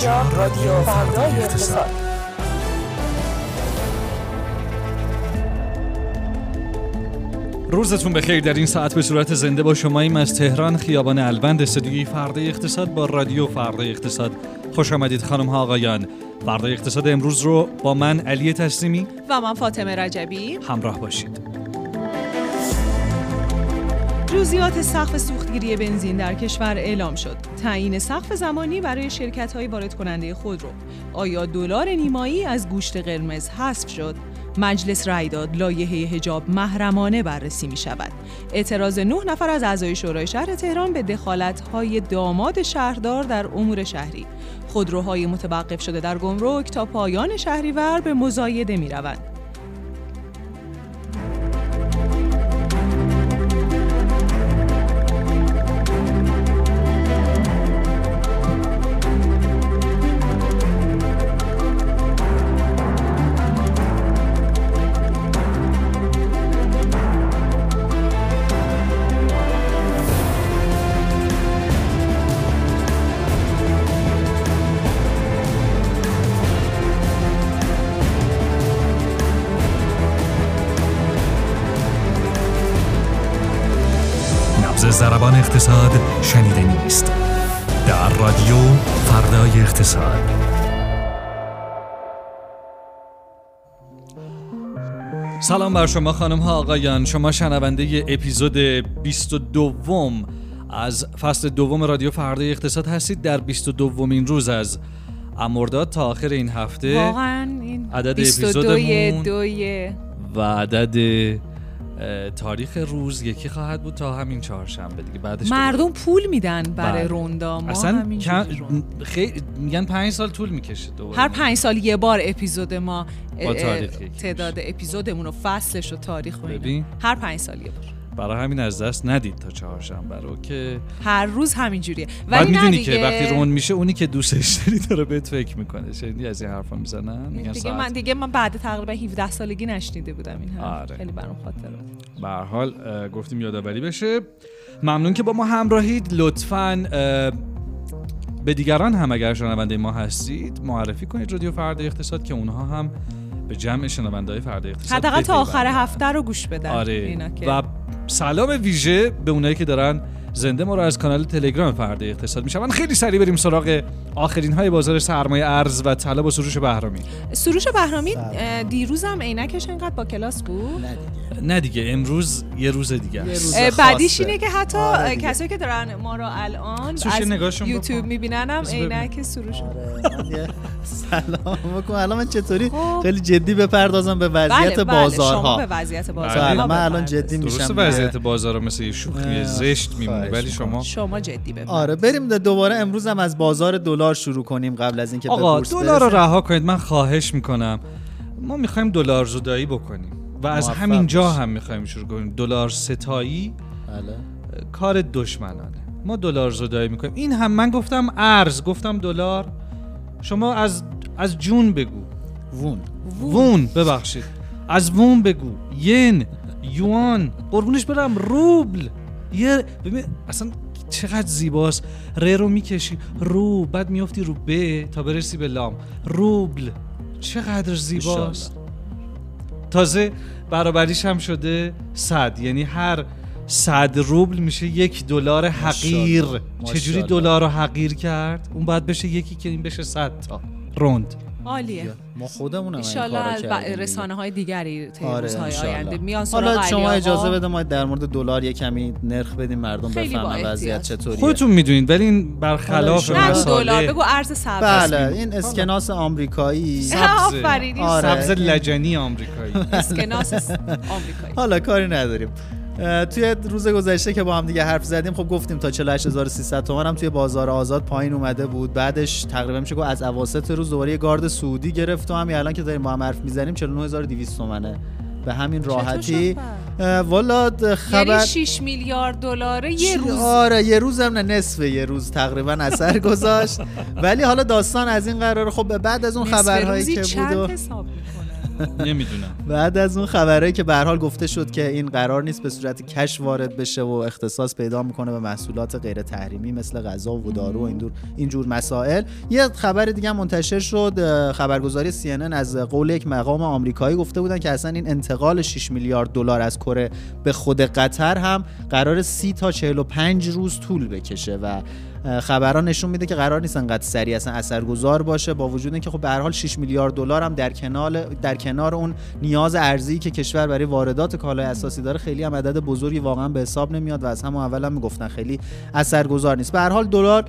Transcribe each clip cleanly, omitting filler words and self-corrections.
اینجا رادیو فردای اقتصاد. روزتون بخیر. در این ساعت به صورت زنده با شماییم از تهران، خیابان الوند، استدیوی فردای اقتصاد با رادیو فردای اقتصاد. خوش آمدید خانم ها آقایان. فردای اقتصاد امروز رو با من علی تسلیمی و من فاطمه رجبی همراه باشید. جزئیات سقف سوختگیری بنزین در کشور اعلام شد. تعیین سقف زمانی برای شرکت‌های وارد کننده خودرو. آیا دلار نیمایی از گوشت قرمز حذف شد؟ مجلس رأی داد لایحه حجاب محرمانه بررسی می‌شود. اعتراض 9 نفر از اعضای شورای شهر تهران به دخالت‌های داماد شهردار در امور شهری. خودروهای متوقف شده در گمرک تا پایان شهریور به مزایده می‌روند. زربان اقتصاد شنیده نیست در رادیو فردای اقتصاد. سلام بر شما خانم ها آقایان. شما شنونده اپیزود 22 از فصل دوم رادیو فردای اقتصاد هستید. در 22مین روز از مرداد تا آخر این هفته واقعا این عدد اپیزودمون و عدد تاریخ روز یکی خواهد بود تا همین چهارشنبه دیگه. بعدش مردم پول میدن برای روندا. ما اصلا خیلی میگن 5 سال طول میکشه دوباره. هر 5 سال یه بار اپیزود ما تعداد اپیزودمون و فصلش و تاریخ رو هر 5 سال یه بار. برای همین از دست ندید تا چهارشنبه رو که هر روز همین جوریه. ولی میدونی که وقتی رون میشه اونی که دوستش داری داره بهت فکر میکنه. شنیدی از این حرفا میزنن؟ دیگه من بعد تقریبا 17 سالگی نشنیده بودم این حرف. خیلی برام خاطرات. به هر حال گفتیم یادآوری بشه. ممنون که با ما همراهید. لطفاً به دیگران هم اگر شنونده ما هستید معرفی کنید رادیو فردای اقتصاد که اونها هم به جمع شنونده‌های فردای اقتصاد حداقل تا آخر هفته رو گوش بدن. آره. و سلام ویژه به اونایی که دارن زنده ما رو از کانال تلگرام فردای اقتصاد میشن. من خیلی سریع بریم سراغ آخرین های بازار سرمایه ارز و طلا با سروش بهرامی. سروش بهرامی دیروزم عینکش انقدر با کلاس بود. نه دیگه امروز یه روز دیگه است. بعدیش اینه که حتی کسایی که دارن ما رو الان از یوتیوب میبینن هم عینک سروش. سلام بگو. الان من چطوری خیلی جدی بپردازم به وضعیت بازارها. شما به وضعیت بازارها. من الان جدی میشم. وضعیت بازارها مثل یه شوخی زشت میمونه ولی شما جدی بپردازید. آره بریم دوباره امروز هم از بازار دلار شروع کنیم قبل از اینکه به بورس برسیم. آقا دلار رو رها کنید. من خواهش میکنم. ما میخوایم دلار زدایی بکنیم و از همینجا هم میخوایم شروع کنیم. دلار ستایی بله. کار دشمنانه. ما دلار زدایی میکنیم. این هم من گفتم ارز، گفتم دلار. شما از جون بگو. وون ببخشید. از وون بگو. ین، یوان، قربونش برم، روبل. ببین اصلا چقدر زیباست. ر رو میکشی رو، بعد میافتی رو ب تا برسی به لام. روبل چقدر زیباست. تازه برابریش هم شده 100، یعنی هر 100 روبل میشه 1 دلار حقیر. چجوری دلار رو حقیر کرد؟ اون باید بشه یکی که این بشه 100 تا روند. عالیه. ما خودمون هم این کارو کردیم. ان شاء رسانه‌های دیگری روزهای آینده میان سراغ علی. حالا شما اجازه بده ما در مورد دلار یه کمی نرخ بدیم مردم بفهمن وضعیت چطوریه. خودتون میدونید ولی این برخلاف دلار بگو ارز سبز. بله این اسکناس آمریکایی سبز. سبز لجنی آمریکایی. اسکناس آمریکایی. حالا کاری نداریم. توی روز گذشته که با هم دیگه حرف زدیم خب گفتیم تا 48300 تومان هم توی بازار آزاد پایین اومده بود. بعدش تقریبا میشه که از اواسط روز دوباره یه گارد سعودی گرفت و همین الان که داریم با هم حرف میزنیم 49200 تومانه. به همین راحتی والا خبر. یعنی 6 میلیارد دلار یه روز. آره یه روز هم نه نصف یه روز تقریبا اثر گذاشت. ولی حالا داستان از این قراره. خب بعد از اون خبرهایی که بود نمیدونم. بعد از اون خبرایی که به هر حال گفته شد که این قرار نیست به صورت کش وارد بشه و اختصاص پیدا میکنه به محصولات غیر تحریمی مثل غذا و دارو و این جور مسائل، یه خبر دیگه منتشر شد. خبرگزاری سی ان ان از قول یک مقام آمریکایی گفته بودن که اصلا این انتقال 6 میلیارد دلار از کره به خود قطر هم قرار 30 تا 45 روز طول بکشه و خبران نشون میده که قرار نیست انقدر سریع اصلا اثرگذار باشه، با وجود اینکه خب به هر حال 6 میلیارد دلار هم در کنار اون نیاز ارزی که کشور برای واردات کالای اساسی داره خیلی هم عدد بزرگی واقعا به حساب نمیاد و از همون اول هم میگفتن خیلی اثرگذار نیست. به هر حال دلار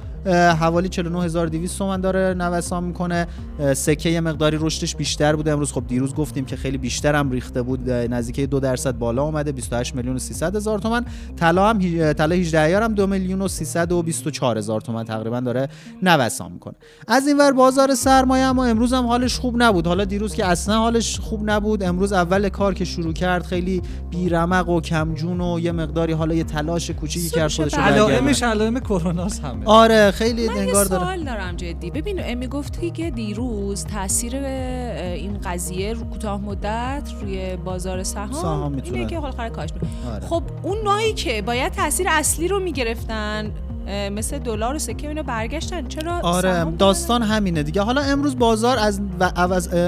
حوالی 49200 تومان داره نوسان میکنه. سکه یه مقداری رشدش بیشتر بوده امروز، خب دیروز گفتیم که خیلی بیشتر هم ریخته بود، نزدیک 2% بالا اومده 28,300,000 تومان. طلا هم طلا 18 عیار هم 2,324,000 تومان تقریبا داره نوسان میکنه. از این ور بازار سرمایه اما امروز هم حالش خوب نبود. حالا دیروز که اصلا حالش خوب نبود، امروز اول کار که شروع کرد خیلی بیرمق و کمجون و یه مقداری حالا یه تلاش کوچیکی کرد خودش رو. علائمش علائم کرونا همه. آره خیلی انگار داره. من سوال دارم جدی. ببین میگفتی که دیروز تاثیر این قضیه رو کوتاه مدت روی بازار سهام اینه که حال خرکاش. آره. خب اون نوعی که باید تاثیر اصلی رو میگرفتن مثل دلار و سکه اینا برگشتن. چرا؟ آره داستان همینه دیگه. حالا امروز بازار از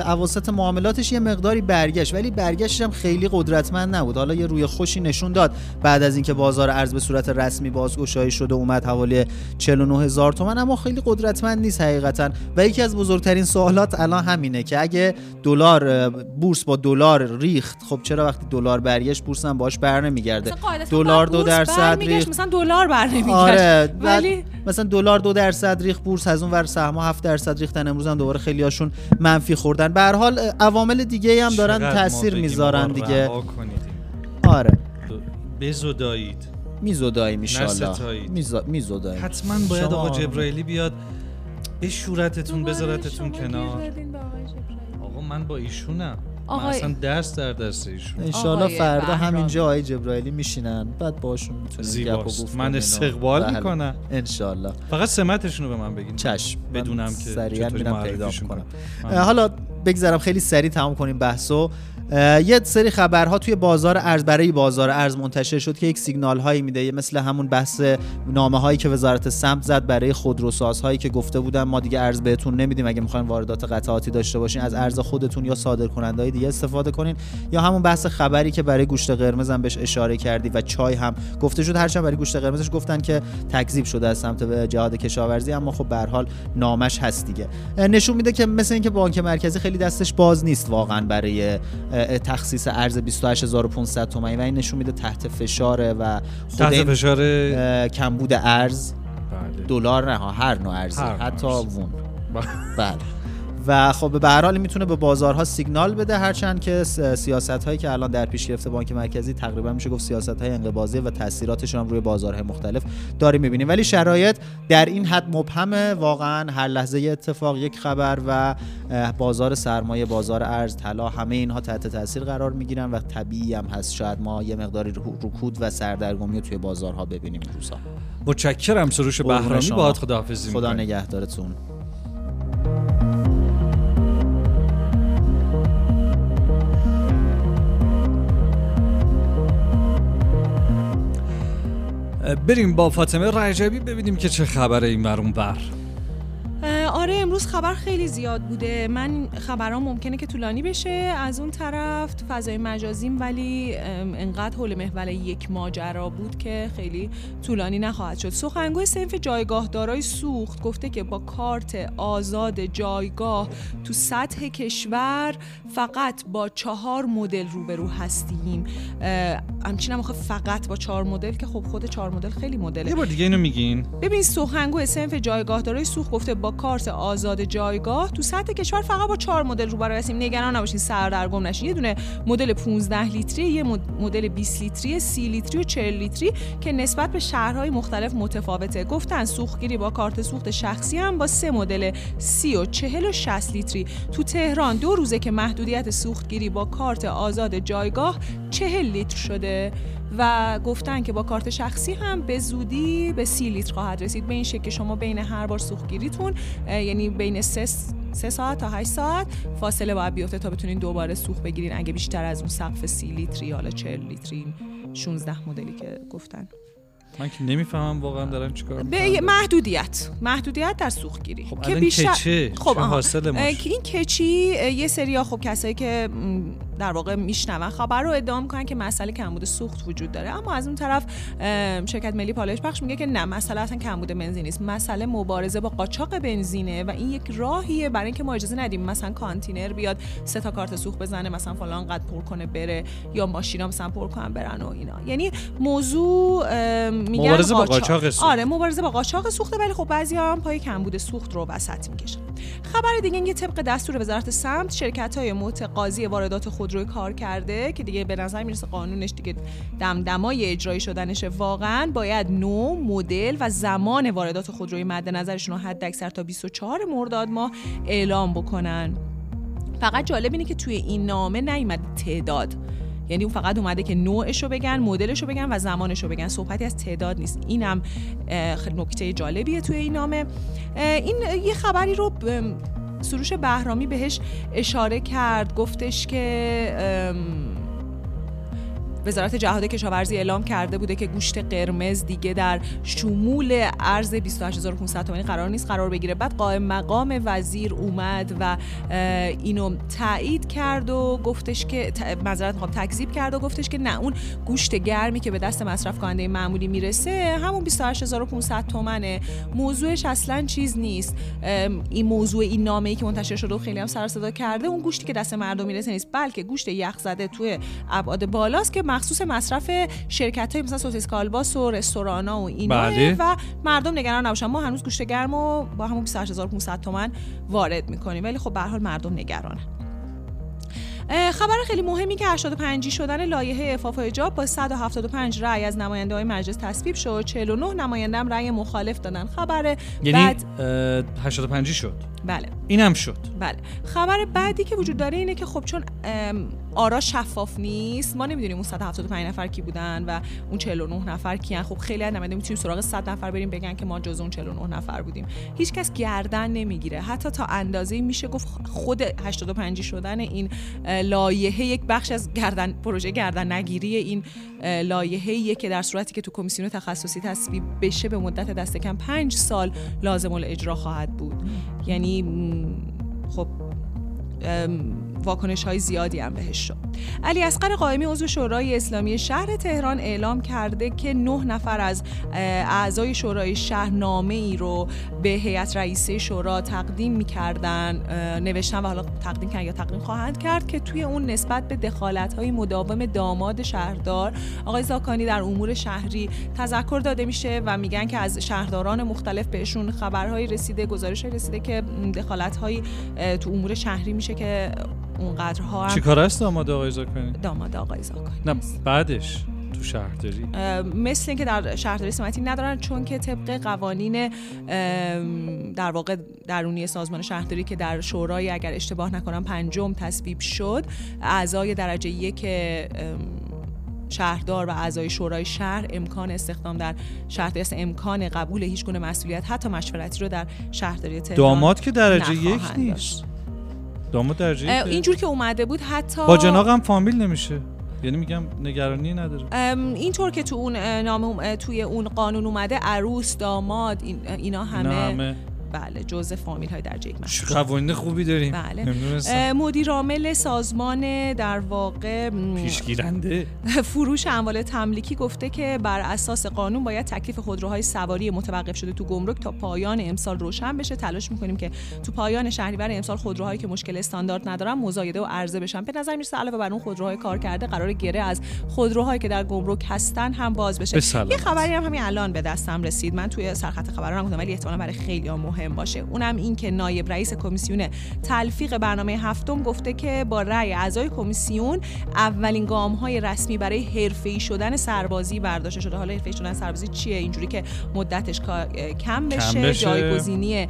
اواسط معاملاتش یه مقداری برگشت، ولی برگشتش هم خیلی قدرتمند نبود. حالا یه روی خوشی نشون داد بعد از اینکه بازار ارز به صورت رسمی بازگشایی شد و اومد حوالی 49000 تومان، اما خیلی قدرتمند نیست حقیقتا. و یکی از بزرگترین سوالات الان همینه که اگه دلار بورس با دلار ریخت، خب چرا وقتی دلار برگشت بورس هم باهاش برنمیگرده؟ دلار 2% ریخت مثلا دلار برنمیگرده. ولی مثلا دلار 2% ریخت، بورس از اون ور سهم‌ها 7% ریختن، امروز هم دوباره خیلیاشون منفی خوردن. به هر حال عوامل دیگه هم دارن تاثیر میذارن دیگه. آره بزودایید میزودایی ان شاء الله میزودایی. حتما باید آقا جبرئیلی بیاد به شورتتون بذارتتون کنار. آقا من با ایشونم اصلا درس در درس ایشون. ان شاء الله فردا همینجا آقای جبرئیلی میشینن بعد باهاشون میتونیم گپ و گفت. من استقبال میکنم ان شاء الله. فقط سمتشون رو به من بگین. چشم. بدونم که سریعا میرم پیدا میکنم. حالا بگذرم خیلی سریع تمام کنیم بحثو. یه سری خبرها توی بازار ارز برای بازار ارز منتشر شد که یک سیگنال هایی میده، مثل همون بحث نامه هایی که وزارت صمت زد برای خودروسازهایی که گفته بودن ما دیگه ارز بهتون نمیدیم، اگه میخواین واردات قطعاتی داشته باشین از ارز خودتون یا صادرکننده‌های دیگه استفاده کنین. یا همون بحث خبری که برای گوشت قرمز هم بهش اشاره کردی و چای هم گفته شد، هرچند برای گوشت قرمزش گفتن که تکذیب شده از سمت جهاد کشاورزی، اما خب به هر حال نامش هست دیگه. نشون میده که مثلا اینکه بانک مرکزی خیلی دستش باز نیست واقعا برای تخصیص ارز 28500 تومانی و این نشون میده تحت فشاره و تحت فشار کمبود ارز. بله. دلار نه هر نوع ارز حتی وون. بله و خب به هر حال میتونه به بازارها سیگنال بده، هرچند که سیاست‌هایی که الان در پیش گرفته بانک مرکزی تقریبا میشه گفت سیاست‌های انقباضی و تاثیراتش هم روی بازارهای مختلف داریم می‌بینیم، ولی شرایط در این حد مبهمه واقعا. هر لحظه یه اتفاق، یک خبر و بازار سرمایه، بازار ارز، طلا، همه اینها تحت تاثیر قرار می‌گیرن و طبیعی هم هست شاید ما یه مقداری رکود و سردرگمی توی بازارها ببینیم روزا. متشکرم سروش بهرامی، باهات خداحافظی می‌کنم. خدا نگهدارتون. بریم با فاطمه رجبی ببینیم که چه خبره این ور اون ور. آره امروز خبر خیلی زیاد بوده. من خبرام ممکنه که طولانی بشه. از اون طرف فضای مجازیم ولی انقدر حول محور یک ماجرا بود که خیلی طولانی نخواهد شد. سخنگوی صنف جایگاهدارای سوخت گفته که با کارت آزاد جایگاه تو سطح کشور فقط با 4 مدل روبرو هستیم. همچنین آخه فقط با 4 مدل که خب خود 4 مدل خیلی مدله. یه بار دیگه اینو میگین. ببین سخنگوی صنف جایگاهدارای سوخت گفته با کارت آزاد جایگاه تو سطح کشور فقط با 4 مدل روبرو هستیم، نگران نباشین، سردرگم نشین. یه دونه مدل 15 لیتری، یه مدل 20 لیتری، 30 لیتری و 40 لیتری که نسبت به شهرهای مختلف متفاوته. گفتن سوختگیری با کارت سوخت شخصی هم با 3 مدل 30 و 40 و 60 لیتری. تو تهران 2 روزه که محدودیت سوختگیری با کارت آزاد جایگاه 40 لیتر شده و گفتن که با کارت شخصی هم به زودی به 30 لیتر خواهد رسید، به این شکل که شما بین هر بار سوختگیریتون، یعنی بین 3 ساعت تا 8 ساعت فاصله باید بیفته تا بتونین دوباره سوخت بگیرین، اگه بیشتر از اون سقف 30 لیتری حالا 40 لیتری 16 مدلی که گفتن. من که نمیفهمم واقعا دارن چیکار میکنن. محدودیت در سوختگیری. خب الان کچی چه حاصل ما شد؟ این کچی یه سریا، خب کسایی که در واقع میشنون خبر رو ادعا میکنن که مسئله کمبود سوخت وجود داره، اما از اون طرف شرکت ملی پالایش پخش میگه که نه، مسئله اصلا کمبود بنزین نیست، مسئله مبارزه با قاچاق بنزینه و این یک راهیه برای اینکه ما اجازه ندیم مثلا کانتینر بیاد 3 تا کارت سوخت بزنه، مثلا فلان قد پر کنه بره، یا ماشینا مثلا پر کنن برن و اینا. یعنی موضوع مبارزه با قاچاق سوخت. آره، مبارزه با قاچاق سوخته، ولی خب بعضی‌ها هم پای کمبود سوخت رو وسط می‌کشن. خبر دیگه اینکه طبق دستور وزارت صمت، شرکت‌های متقاضی واردات خودروی کار کرده که دیگه به نظر میرسه قانونش دیگه دمدمای اجرایی شدنشه، واقعاً باید نوع، مدل و زمان واردات خودروی مد نظرشون رو حداکثر تا 24 مرداد ماه اعلام بکنن. فقط جالب اینه که توی این نامه نیامد تعداد، یعنی اون فقط اومده که نوعش رو بگن، مدلش رو بگن و زمانش رو بگن، صحبتی از تعداد نیست. اینم خیلی نکته جالبیه توی این نامه. این یه خبری رو سروش بهرامی بهش اشاره کرد، گفتش که وزارت جهاد کشاورزی اعلام کرده بوده که گوشت قرمز دیگه در شمول ارز 28500 تومانی قرار نیست قرار بگیره. بعد قائم مقام وزیر اومد و اینو تایید کرد و گفتش که تکذیب کرد و گفتش که نه، اون گوشت گرمی که به دست مصرف کننده معمولی میرسه همون 28500 تومنه، موضوعش اصلا چیز نیست. این موضوع این نامه‌ای که منتشر شده و خیلی هم سر صدا کرده، اون گوشتی که دست مردم میرسه نیست، بلکه گوشت یخ زده توی ابعاد بالاست که مخصوص مصرف شرکت‌های مثلا سوسیس کالباس و رستورانا و اینا، و مردم نگران نباشن. ما هنوز گوشت گرمو با همون 28500 تومان وارد می‌کنیم، ولی خب به هر حال مردم نگرانن. خبر خیلی مهمی که 85 شدن لایحه اعفاف و اجاب با 175 رأی از نماینده‌های مجلس تصویب شد، 49 نماینده هم رأی مخالف دادن. خبر یعنی 85 شد. بله. اینم شد. بله. خبر بعدی که وجود داره اینه که خب چون آرا شفاف نیست، ما نمیدونیم اون 175 نفر کی بودن و اون 49 نفر کیان. خب خیلی از نماینده میتونیم سراغ 100 نفر بریم بگن که ما جزو اون 49 نفر بودیم. هیچکس گردن نمیگیره. حتی تا اندازه‌ای میشه گفت خود 85 شدن این لایحه یک بخش از پروژه گردن نگیری این لایحه‌ایه که در صورتی که تو کمیسیون تخصصی تصویب بشه به مدت دست کم 5 سال لازم الاجرا خواهد بود. یعنی خب واکنش‌های زیادی هم بهش شد. علی اسقر قائمی عضو شورای اسلامی شهر تهران اعلام کرده که 9 نفر از اعضای شورای شهر نامه‌ای رو به هیئت رئیسه شورا تقدیم می‌کردن، نوشتن و حالا تقدیم کردن یا تقدیم خواهند کرد، که توی اون نسبت به دخالت‌های مداوم داماد شهردار آقای زاکانی در امور شهری تذکر داده میشه و میگن که از شهرداران مختلف بهشون خبرهایی رسیده، گزارش‌هایی رسیده که دخالت‌هایی تو امور شهری میشه که اونقدرها هم. چی کار است داماد آقای زاکانی؟ داماد آقای زاکانی نه، بعدش تو شهرداری مثل اینکه در شهرداری سمتی ندارن، چون که طبق قوانین در واقع درونی سازمان شهرداری که در شورای اگر اشتباه نکنم 5م تصویب شد، اعضای درجه 1 شهردار و اعضای شورای شهر امکان استخدام در شهرداری، امکان قبول هیچ گونه مسئولیت حتی مشورتی رو در شهرداری تهران. داماد که درجه 1 نیست. اینجور که اومده بود حتی با جناق هم فامیل نمیشه، یعنی میگم نگرانی نداره. اینطور که تو اون نامه توی اون قانون اومده، عروس، داماد، اینا همه بله جزء فامیل های درجه 1 محسوب. قوانین خوبی داریم. بله. مدیر عامل سازمان در واقع پیشگیرنده فروش اموال تملیکی گفته که بر اساس قانون باید تکلیف خودروهای سواری متوقف شده تو گمرک تا پایان امسال روشن بشه. تلاش می‌کنیم که تو پایان شهریور امسال خودروهایی که مشکل استاندارد ندارن مزایده و عرضه بشن. به نظر میرسه علاوه بر اون خودروهای کار کرده قراره گره از خودروهایی که در گمرک هستن هم باز بشه. یه خبری هم همین الان به دستم رسید. من توی سرخط خبرام گفتم ولی احتمالاً برای خیلی‌ها مهم مهم باشه. اونم این که نایب رئیس کمیسیون تلفیق برنامه هفتم گفته که با رأی اعضای کمیسیون اولین گام‌های رسمی برای حرفه‌ای شدن سربازی برداشته شده. حالا حرفه‌ای شدن سربازی چیه؟ اینجوری که مدتش کم بشه، جایگزینی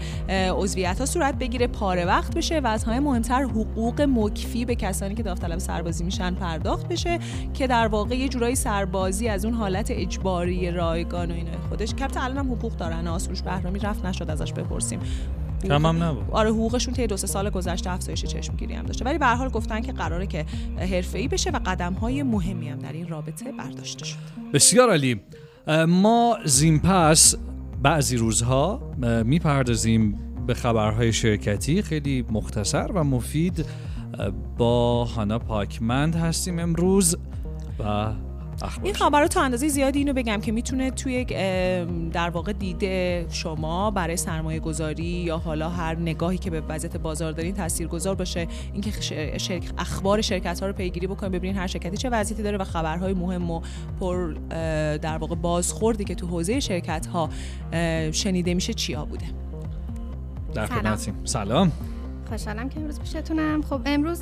عضویت‌ها صورت بگیره، پاره وقت بشه و از همه مهمتر حقوق مکفی به کسانی که داوطلب سربازی میشن پرداخت بشه، که در واقع یه جورایی سربازی از اون حالت اجباری رایگان و اینا خودش کپت الانم حقوق دارن. آسروش بهرامی رفت نشد ازش بپرسیم. تمام نبود. آره حقوقشون طی 2 سال گذشته افزایش چشمگیری هم داشته، ولی به هر حال گفتن که قراره که حرفه‌ای بشه و قدم‌های مهمی هم در این رابطه برداشته شد. بسیار عالی. ما زیمپس بعضی روزها میپردازیم به خبرهای شرکتی خیلی مختصر و مفید. با هانا پاکمند هستیم امروز و این خبر رو تا اندازه زیادی اینو بگم که میتونه توی در واقع دیده شما برای سرمایه گذاری یا حالا هر نگاهی که به وضعیت بازار دارین تاثیرگذار باشه. اینکه اخبار شرکت ها رو پیگیری بکنین، ببینین هر شرکتی چه وضعیتی داره و خبرهای مهم و پر در واقع بازخوردی که تو حوزه شرکت ها شنیده میشه چیا بوده. در خدمتیم. سلام. خوشحالم که امروز پیشتونم. خب امروز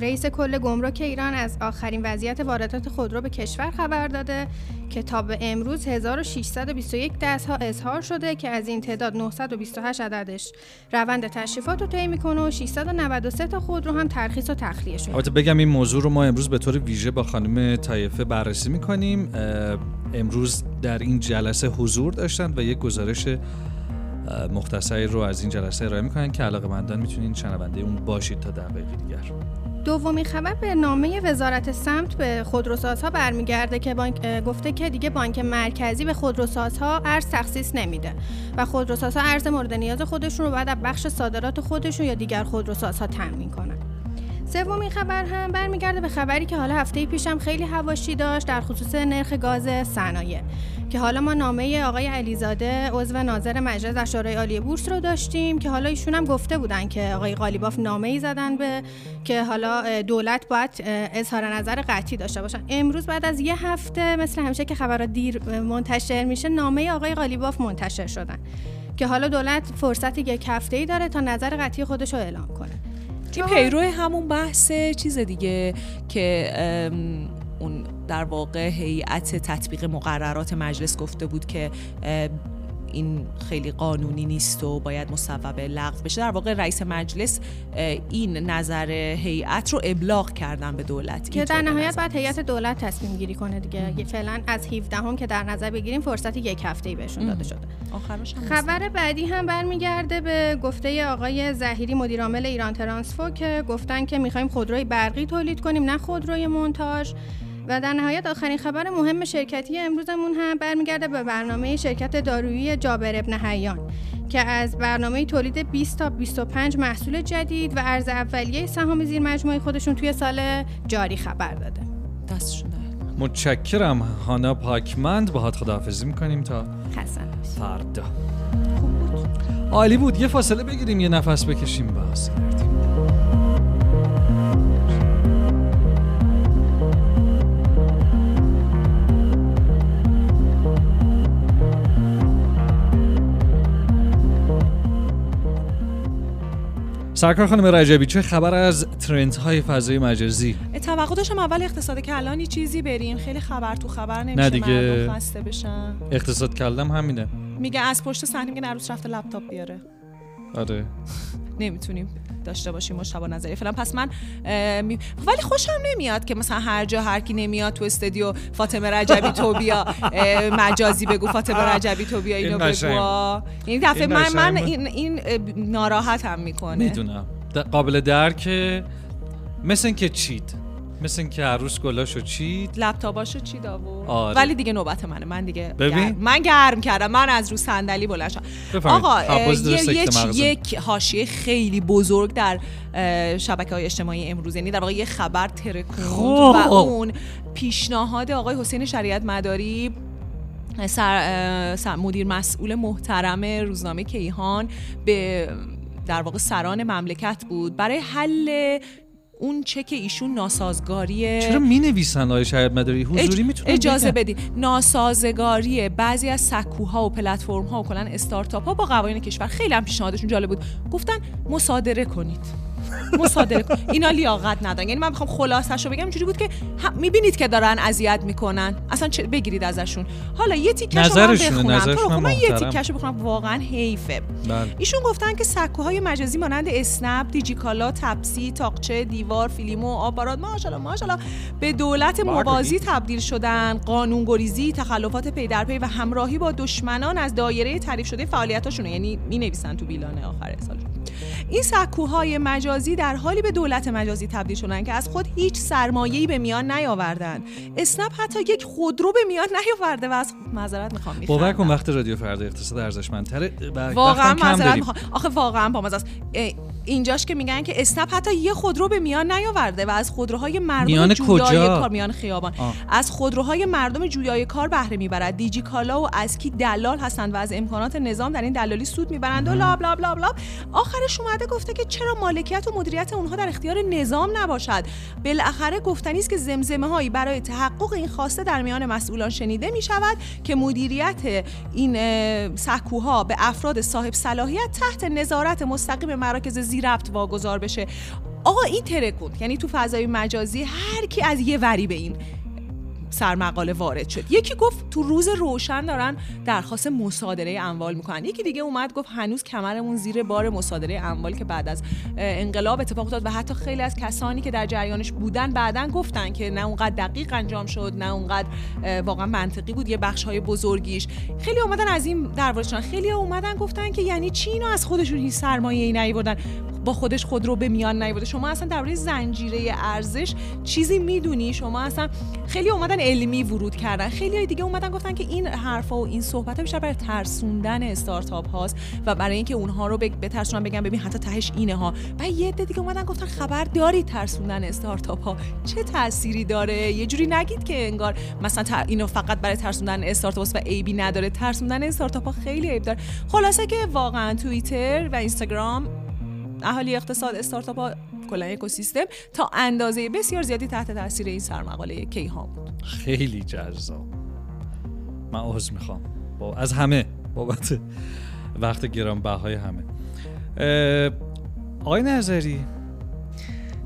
رئیس کل گمرک ایران از آخرین وضعیت واردات خودرو به کشور خبر داده که تا به امروز 1621 دستگاه اظهار شده که از این تعداد 928 عددش روند تشریفات رو طی می‌کنه و 693 تا خودرو هم ترخیص و تخلیه شده. البته بگم این موضوع رو ما امروز به طور ویژه با خانم طایفه بررسی می‌کنیم. امروز در این جلسه حضور داشتند و یک گزارش مختصری رو از این جلسه ارائه می‌کنن که علاقه‌مندان می‌تونین شنونده اون باشید تا دقایق دیگر. دومین خبر به نامه وزارت صمت به خودروسازها برمیگرده که بانک گفته که دیگه بانک مرکزی به خودروسازها ارز تخصیص نمیده و خودروسازها ارز مورد نیاز خودشون رو بعد از بخش صادرات خودشون یا دیگر خودروسازها تامین کنن. سومین خبر هم برمیگرده به خبری که حالا هفته پیش هم خیلی حواشی داشت در خصوص نرخ گاز صنایع، که حالا ما نامه آقای علیزاده عضو ناظر مجلس شورای عالی بورس رو داشتیم که حالا ایشون هم گفته بودن که آقای قالیباف نامه‌ای زدن به که حالا دولت باید اظهار نظر قطعی داشته باشن. امروز بعد از یه هفته مثل همیشه که خبرها دیر منتشر میشه، نامه آقای قالیباف منتشر شدن که حالا دولت فرصت یک هفته‌ای داره تا نظر قطعی خودش رو اعلام کنه. این پیرو همون بحث چیز دیگه که اون در واقع هیئت تطبیق مقررات مجلس گفته بود که این خیلی قانونی نیست و باید مصوب لغو بشه. در واقع رئیس مجلس این نظر هیئت رو ابلاغ کردن به دولت که در نهایت بعد هیئت دولت تصمیم گیری کنه دیگه. فعلا از 17 هم که در نظر بگیریم فرصت یک هفته‌ای بهشون داده شده. خبر بعدی هم برمیگرده به گفته آقای ظهیری مدیر عامل ایران ترانسفو که گفتن که می‌خوایم خودروی برقی تولید کنیم نه خودروی مونتاژ. و در نهایت آخرین خبر مهم شرکتی امروزمون هم برمیگرده به برنامه شرکت دارویی جابر ابن حیان که از برنامه تولید 20 تا 25 محصول جدید و ارز اولیه سهام زیر مجموعه خودشون توی سال جاری خبر داده. دستشون درد. متشکرم هانا پاکمند. باهات خداحافظی می‌کنیم تا فردا. عالی بود. یه فاصله بگیریم، یه نفس بکشیم باز کردیم. سرکار خانم رجبی، چه خبر از ترندهای فضای مجازی؟ توقع داشتم اول اقتصاد کلانی چیزی بریم، خیلی خبر تو خبر نمیشه دیگه، من خسته بشم. اقتصاد کلم همینه، میگه از پشت صحنه میگه نروز رفته لپتاپ بیاره. آره نمیتونیم داشته باشیم مجتبی نظری فلان. پس من ولی خوشم نمیاد که مثلا هر جا هر کی نمیاد تو استودیو فاطمه رجبی تو بیا مجازی بگو فاطمه رجبی تو بیا اینو بگو. یعنی دفعه من این ناراحتم میکنه. میدونم قابل درکه. مثل اینکه چید، مثل اینکه هر روز گلاشو چید، لپتاپاشو چید آورد. آره. ولی دیگه نوبت منه. من دیگه من گرم کردم، من از رو صندلی بلند شدم. آقا یک حاشیه خیلی بزرگ در شبکه‌های اجتماعی امروز، یعنی در واقع یه خبر ترکوند و اون پیشنهاد آقای حسین شریعت مداری مدیر مسئول محترم روزنامه کیهان به در واقع سران مملکت بود برای حل اون چک ایشون ناسازگاریه. چرا مینویسن آقای شریعت مداری؟ حضوری میتونن اجازه بدی ناسازگاریه بعضی از سکوها و پلتفرم ها و کلا استارتاپ ها با قوانین کشور. خیلی هم پیشنهادشون جالب بود، گفتن مصادره کنید. اینا لیاقت ندارن. یعنی من میخوام خلاصه‌شو بگم اینجوری بود که میبینید که دارن اذیت میکنن، اصلا بگیرید ازشون. حالا یه تیکشو من بخونم، من یه تیکشو بخونم واقعا حیفه. ایشون گفتن که سکوهای مجازی مانند اسنپ، دیجی کالا، تبسی، تاقچه، دیوار، فیلمو، اپارات ماشاءالله به دولت موازی تبدیل شدن. قانون گریزی، تخلفات پی در پی و همراهی با دشمنان از دایره تعریف شده فعالیتاشون، یعنی مینویسن تو بیلانه آخر سالشون. این سکوهای مجازی در حالی به دولت مجازی تبدیل شدن که از خود هیچ سرمایه‌ای به میان نیاوردن. اسنپ حتی یک خودرو به میان نیاورده و از معذرت میخوام بگم. باور کن وقت رادیو فردای اقتصاد ارزشمندتره. واقعا معذرت میخوام. آخه واقعا بامزه است. اینجاش که میگن که اسنپ حتی یه خودرو به میان نیاورده و از خودروهای مردم جویای کار میان خیابان از خودروهای مردم جویای کار بهره میبرد. دیجی کالا و اسکی دلال هستند و از امکانات نظام در این دلالی سود میبرند و لاب لاب لاب لاب. آخرش اومده گفته که چرا مالکیت و مدیریت اونها در اختیار نظام نباشد. بالاخره گفتنی است که زمزمه‌هایی برای تحقق این خواسته در میان مسئولان شنیده میشود که مدیریت این سکوها به افراد صاحب صلاحیت تحت نظارت مستقیم مراکز ربط واگذار بشه. آقا این ترکون، یعنی تو فضای مجازی هر کی از یه وری به این سرمقاله وارد شد. یکی گفت تو روز روشن دارن درخواست مصادره اموال میکنن، یکی دیگه اومد گفت هنوز کمرمون زیر بار مصادره اموال که بعد از انقلاب اتفاق افتاد و حتی خیلی از کسانی که در جریانش بودن بعدن گفتن که نه اونقدر دقیق انجام شد، نه اونقدر واقعا منطقی بود یه بخش‌های بزرگیش. خیلی اومدن از این درواردشون، خیلی اومدن گفتن که یعنی چینو از خودشون هیچ سرمایه‌ای نیاوردن، با خودش خودرو به میان نیاورده. شما اصلا درباره زنجیره ارزش چیزی میدونی؟ شما اصلا خیلی اومدن علمی ورود کردن. خیلیای دیگه اومدن گفتن که این حرفا و این صحبت‌ها بیشتر برای ترسوندن استارتاپ هاست و برای اینکه اونها رو بترسونن بگن ببین حتی تهش اینه ها. بعد یه عده دیگه اومدن گفتن خبر داری ترسوندن استارتاپ ها چه تأثیری داره؟ یه جوری نگید که انگار مثلا اینو فقط برای ترسوندن استارتاپ و عیبی نداره، ترسوندن استارتاپ ها خیلی عیب داره. خلاصه که واقعا توییتر و اینستاگرام، اهالی اقتصاد، استارتاپ ها، کلا اکوسیستم تا اندازه بسیار زیادی تحت تاثیر این سرمقاله کیهان بود. خیلی جذاب. من عذر میخوام از همه بابت وقت گرانبهای همه. آقای نظری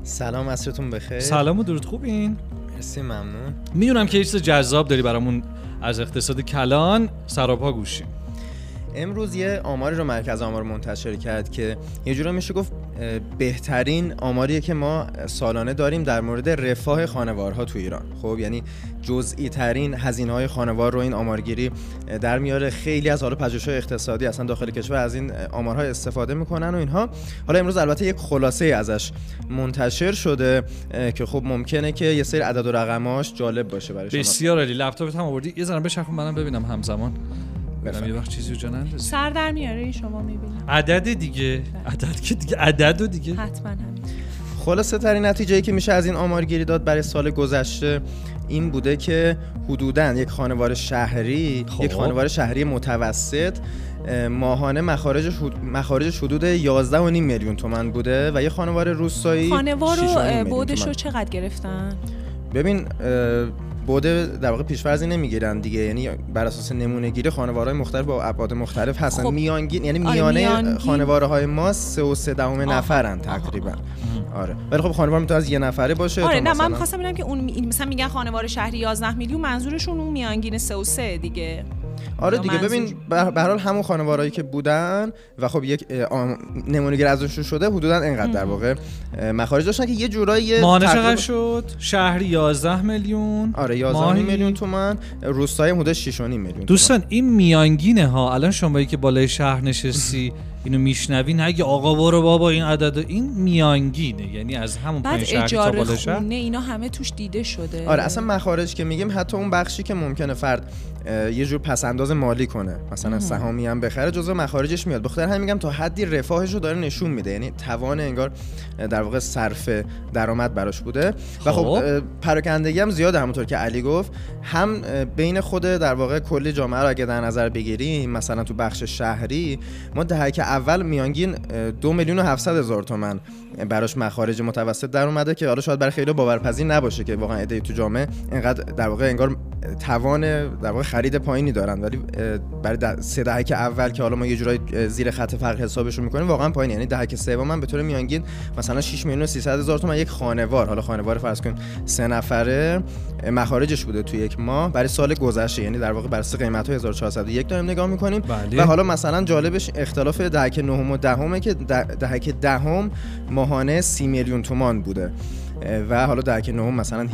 سلام، عصرتون بخیر. سلام و درود. خوبین؟ مرسی، ممنون. میدونم که یه چیز جذاب داری برامون از اقتصاد کلان سراپا گوشیم. امروز یه آماری رو مرکز آمار منتشر کرد که یه جورا میشه گفت بهترین آماریه که ما سالانه داریم در مورد رفاه خانوارها تو ایران. خب یعنی جزئی ترین هزینه‌های خانوار رو این آمارگیری در میاره. خیلی از حالا پژوهش‌های اقتصادی اصلا داخل کشور از این آمارها استفاده میکنن و اینها. حالا امروز البته یک خلاصه ازش منتشر شده که خب ممکنه که یه سری عدد و رقم‌هاش جالب باشه برای شما. بسیار عالی. لپتاپت هم آوردی؟ یه ذره بچرخون منم ببینم همزمان. یه وقت چیزی رو جا نندازی سر در میاره. این شما میبینم عدد دیگه، عدد که دیگه، عدد و دیگه حتما همین. خلاصه ترین نتیجه‌ای که میشه از این آمارگیری داد برای سال گذشته این بوده که حدوداً یک خانوار شهری متوسط ماهانه مخارجش حدود 11.5 میلیون تومان بوده و یک خانوار روستایی خانوارو بودشو چقدر گرفتن؟ ببین بوده در واقع پیش‌فرضی نمیگیرن دیگه، یعنی بر اساس نمونه‌گیری خانواره‌های مختلف با ابعاد مختلف هستن. خب میانگین، یعنی میانه خانواره‌های ما 3.3 نفرن تقریبا. آره ولی خب خانوار میتونه از یه نفره باشه. آره نه مثلا... من می‌خواستم ببینم که اون مثلا میگن خانوار شهری 11 میلیون، منظورشون اون میانگین 3.3 دیگه. آره دیگه ببین به هر حال همون خانوارهایی که بودن و خب یک نمونه‌گیری ازشون شده حدوداً اینقدر در واقع مخارج داشتن که یه جورایی ماهانه شد شهری 11 میلیون. آره 11 میلیون تومان، روستایی حدود 6.5 میلیون. دوستان این میانگینه ها. الان شمایی که بالای شهر نشستی اینو میشنوی نگی آقا برو بابا این عدد و این میانگینه، یعنی از همون پایین شهر تا بالا شهر اینا همه توش دیده شده. آره اصلا مخارج که میگیم حتی اون بخشی که ممکنه فرد یه جور پس‌انداز مالی کنه، مثلا سهامی هم بخره، جزء مخارجش میاد. بخاطر همین میگم تا حدی رفاهش رو داره نشون میده، یعنی توان انگار در واقع صرف درآمد براش بوده. و خب پراکندگی هم زیاد، همونطور که علی گفت، هم بین خود در واقع کل جامعه رو اگه در نظر بگیریم مثلا تو بخش شهری ما دهه اول میانگین 2,700,000 تومان براش مخارج متوسط در اومده که حالا شاید برای خیلی باورپذیر نباشه که واقعا ایده تو جامعه اینقدر در واقع انگار توان در واقع خرید پایینی دارن، ولی برای سه دهه اول که حالا ما یه جورایی زیر خط فقر حسابشون می‌کنیم واقعا پایین، یعنی دهه سوم هم به طور میانگین مثلا 6,300,000 تومان یک خانوار، حالا خانوار فرض کنیم 3 نفره مخارجش بوده تو یک ماه برای سال گذشته، یعنی در واقع بر اساس قیمت‌های 1401 داریم نگاه می‌کنیم. و حالا مثلا جالبش اختلاف دهه نهم و دهمه که دهه دهم ماهانه 30 میلیون تومان بوده و حالا دهه نهم مثلا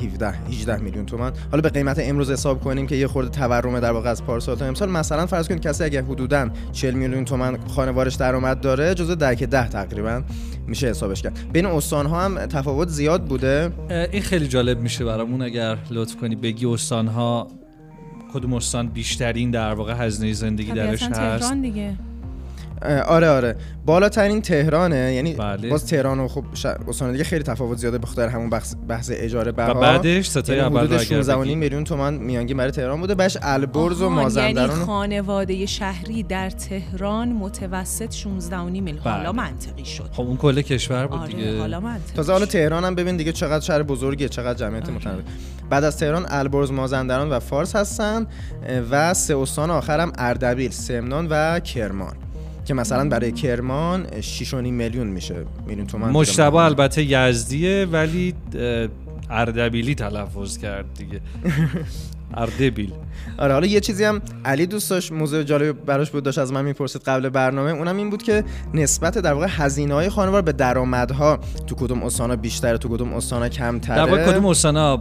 17-18 میلیون تومان. حالا به قیمت امروز حساب کنیم که یه خورده تورم در واقع از پارسال تا امسال، مثلا فرض کنید کسی اگه حدوداً 40 میلیون تومان خانوارش درآمد داره جزو دهه 10 تقریبا میشه حسابش کرد. بین استان‌ها هم تفاوت زیاد بوده. این خیلی جالب میشه برامون اگر لطف کنی بگی استان‌ها کدوم استان بیشترین در واقع هزینه زندگی درش هست؟ تهران دیگه. آره بالاترین تهرانه، یعنی بله. باز تهران و خب استان دیگه خیلی تفاوت زیاده به خاطر همون بحث اجاره بها و بعدش ستای یعنی اول 16.5 میلیون تومان میانگین برای تهران بوده، بعدش البرز و مازندران. یعنی خانواده شهری در تهران متوسط 16.5 میلیون. حالا منطقی شد، خب اون کل کشور بود دیگه. حالا منطقی. تازه حالا تهران هم ببین دیگه چقدر شهر بزرگه، چقدر جمعیت متنوع. بعد از تهران البرز، مازندران و فارس هستن و سه استان آخرم اردبیل، سمنان و کرمان که مثلا برای کرمان 6.5 میلیون میشه میلیون تومان. مجتبی البته یزدیه ولی اردبیلی تلفظ کرد دیگه. اردبیل. آره حالا یه چیزی هم علی دوست داشت موضوع جالب براش بود، داشت از من میپرسید قبل برنامه، اونم این بود که نسبت در واقع هزینه‌های خانوار به درآمدها تو کدوم استانا بیشتره، تو کدوم استانا کمتره، در واقع کدوم استانا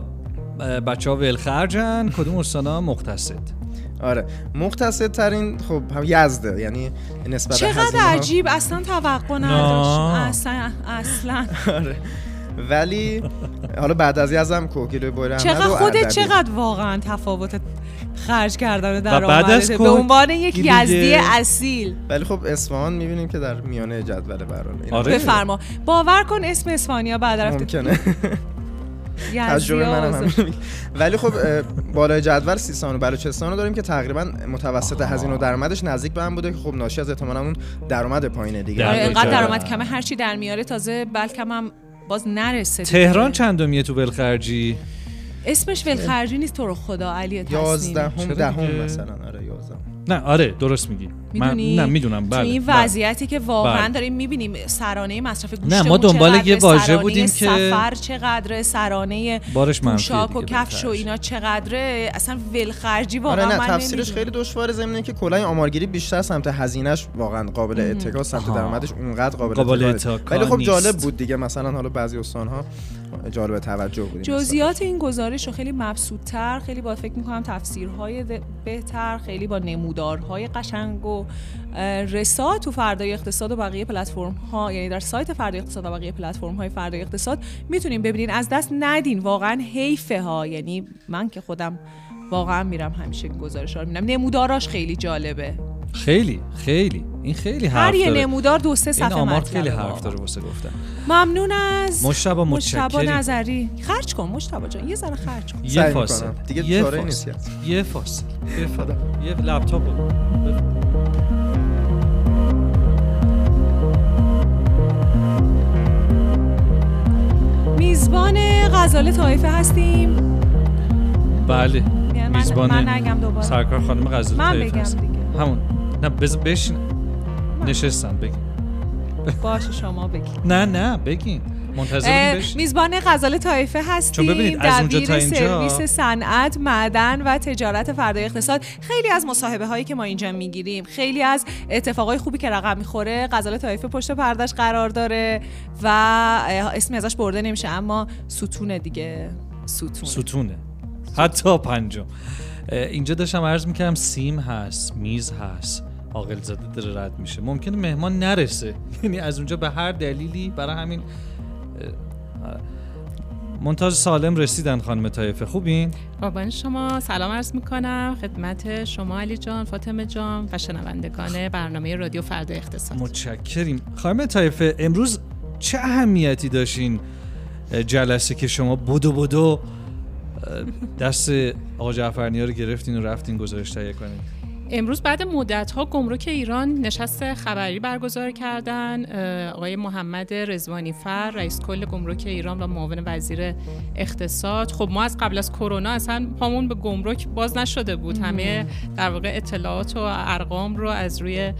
بچه‌ها ولخرجن، کدوم استانا مقتصد. آره مقتصدترین خب هم یزده، یعنی نسبت به هزینه. چقدر عجیب، اصلا توقع نداشتم اصلا. آره ولی حالا بعد از یزدم کوکیلو بوره احمد و اردبیل. چقدر واقعا تفاوت خرج کردن درآمدت به عنوان یک یزدی اصیل. ولی خب اصفهان می‌بینیم که در میانه جدول برام. آره بفرما باور کن اسم اصفهانیا بعد رفته ممکنه. تجربه منم همین. ولی خب بالای جدول سیستان و بلوچستان رو داریم که تقریبا متوسط هزینه و درآمدش نزدیک به هم بوده که خب ناشی از احتمالاً اون درآمد پایینه دیگه. اینقدر درآمد کمه هرچی در میاره تازه بلکم هم باز نرسه. تهران چندمیه تو ولخرجی؟ اسمش ولخرجی نیست تو رو خدا، علی تسلیمی. 11 مثلا. آره 11. نه آره درست میگی. من میدونم. بله. تو این وضعیتی که واقعا داریم میبینیم سرانه مصرف گوشت، نه ما دنبال یه واژه بودیم که سفر چقدره، سرانه پوشاک و کفش و اینا چقدره، اصلا ولخرجی واقعا من نمیدونم. تفسیرش خیلی دشواره، ضمن اینکه کلای آمارگیری بیشتر سمت هزینه‌اش واقعا قابل اتکا، سمت درآمدش اونقدر قابل اتکا. ولی خب جالب بود دیگه، مثلا حالا بعضی استان‌ها جالب توجه بود. جزئیات این گزارش رو خیلی مبسوط‌تر، خیلی با فکر می‌کنم تفسیرهای بهتر، خیلی با نمودارهای قشنگ و رسا تو فردای اقتصاد و بقیه پلتفرم‌ها، یعنی در سایت فردای اقتصاد و بقیه پلتفرم‌های فردای اقتصاد میتونین ببینین. از دست ندین، واقعا حیفه ها. یعنی من که خودم واقعا میرم همیشه گزارش‌ها رو میبینم، نموداراش خیلی جالبه. خیلی این خیلی حرف داره. هر یه نمودار 2-3 صفحه مطلب. این آمار خیلی حرف داره واسه گفتن. ممنون از مجتبی نظری. خرج کن مجتبی جان، یه ذره خرج کن. یه فاصله دیگه، یه فاصله یه لپتاپ. میزبان غزاله طایفه هستیم. بله. میزبان سرکار خانم غزاله طایفه هستیم. همون نه بشین نشستن بگین باشه شما بگین نه بگین منتظر بشین. میزبان غزاله طایفه هستیم، چون ببینید از اونجا تا اینجا سرویس صنعت، معدن و تجارت فردای اقتصاد. خیلی از مصاحبه هایی که ما اینجا میگیریم، خیلی از اتفاقای خوبی که رقم میخوره غزاله طایفه پشت پردش قرار داره و اسمی ازش برده نمیشه، اما ستونه دیگه، ستونه. حتی پنجم. اینجا داشتم عرض میکردم سیم هست، میز هست، عاقل زاده داره رد میشه، ممکنه مهمان نرسه، یعنی از اونجا به هر دلیلی. برای همین مونتاژ سالم رسیدن خانم طایفه. خوبین؟ قربان شما. سلام عرض میکنم خدمت شما علی جان، فاطمه جان و شنوندگان برنامه رادیو فردای اقتصاد. متشکریم. خانم طایفه امروز چه اهمیتی داشتین جلسه که شما بدو دست آقا جعفرنیا رو گرفتین و رفتین گزارش تهیه کنید؟ امروز بعد مدت‌ها گمرک ایران نشست خبری برگزار کردن. آقای محمد رزوانی فر، رئیس کل گمرک ایران و معاون وزیر اقتصاد. خب ما از قبل از کرونا اصلا پامون به گمرک باز نشده بود، همه در واقع اطلاعات و ارقام رو از روی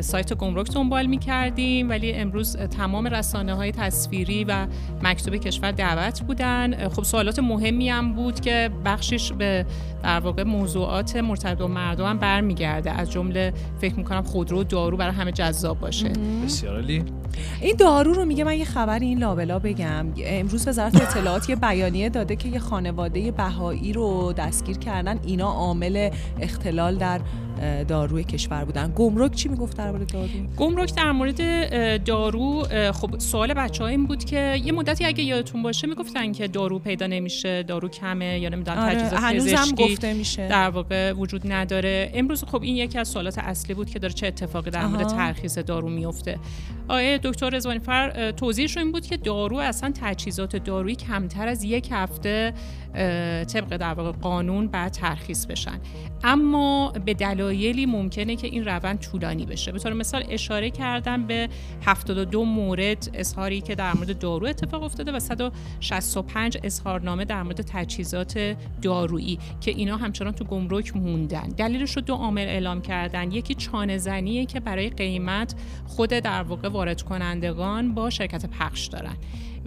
سایت گمرک دنبال می‌کردیم، ولی امروز تمام رسانه‌های تصویری و مکتوب کشور دعوت بودن. خب سوالات مهمی هم بود که بخشش به در واقع موضوعات مرتبط با مردم برمیگرده، از جمله فکر می‌کنم خودرو و دارو برای همه جذاب باشه. بسیار عالی. این دارو رو میگه من یه خبر این لابلا بگم. امروز وزارت اطلاعات یه بیانیه داده که یه خانواده بهایی رو دستگیر کردن، اینا عامل اختلال در داروی کشور بودن. گمرک چی میگفت در مورد دارو؟ گمرک در مورد دارو خب سوال بچه‌ها این بود که یه مدتی اگه یادتون باشه میگفتن که دارو پیدا نمیشه، دارو کمه، یا نمیدونم تجهیزات پزشکی در واقع وجود نداره. امروز خب این یکی از سوالات اصلی بود که داره چه اتفاقی در مورد ترخیص دارو میفته. آقای دکتر رضوانی فر توضیحش این بود که دارو اصلا تجهیزات دارویی کمتر از یک هفته طبق در واقع قانون باید ترخیص بشن، اما به دلایلی ممکنه که این روند طولانی بشه. به طور مثال اشاره کردن به 72 مورد اظهاری که در مورد دارو اتفاق افتاده و 165 اظهارنامه در مورد تجهیزات دارویی که اینا همچنان تو گمرک موندن. دلیلش رو دو عامل اعلام کردن، یکی چانه‌زنیه که برای قیمت خود در واقع وارد کنندگان با شرکت پخش دارن،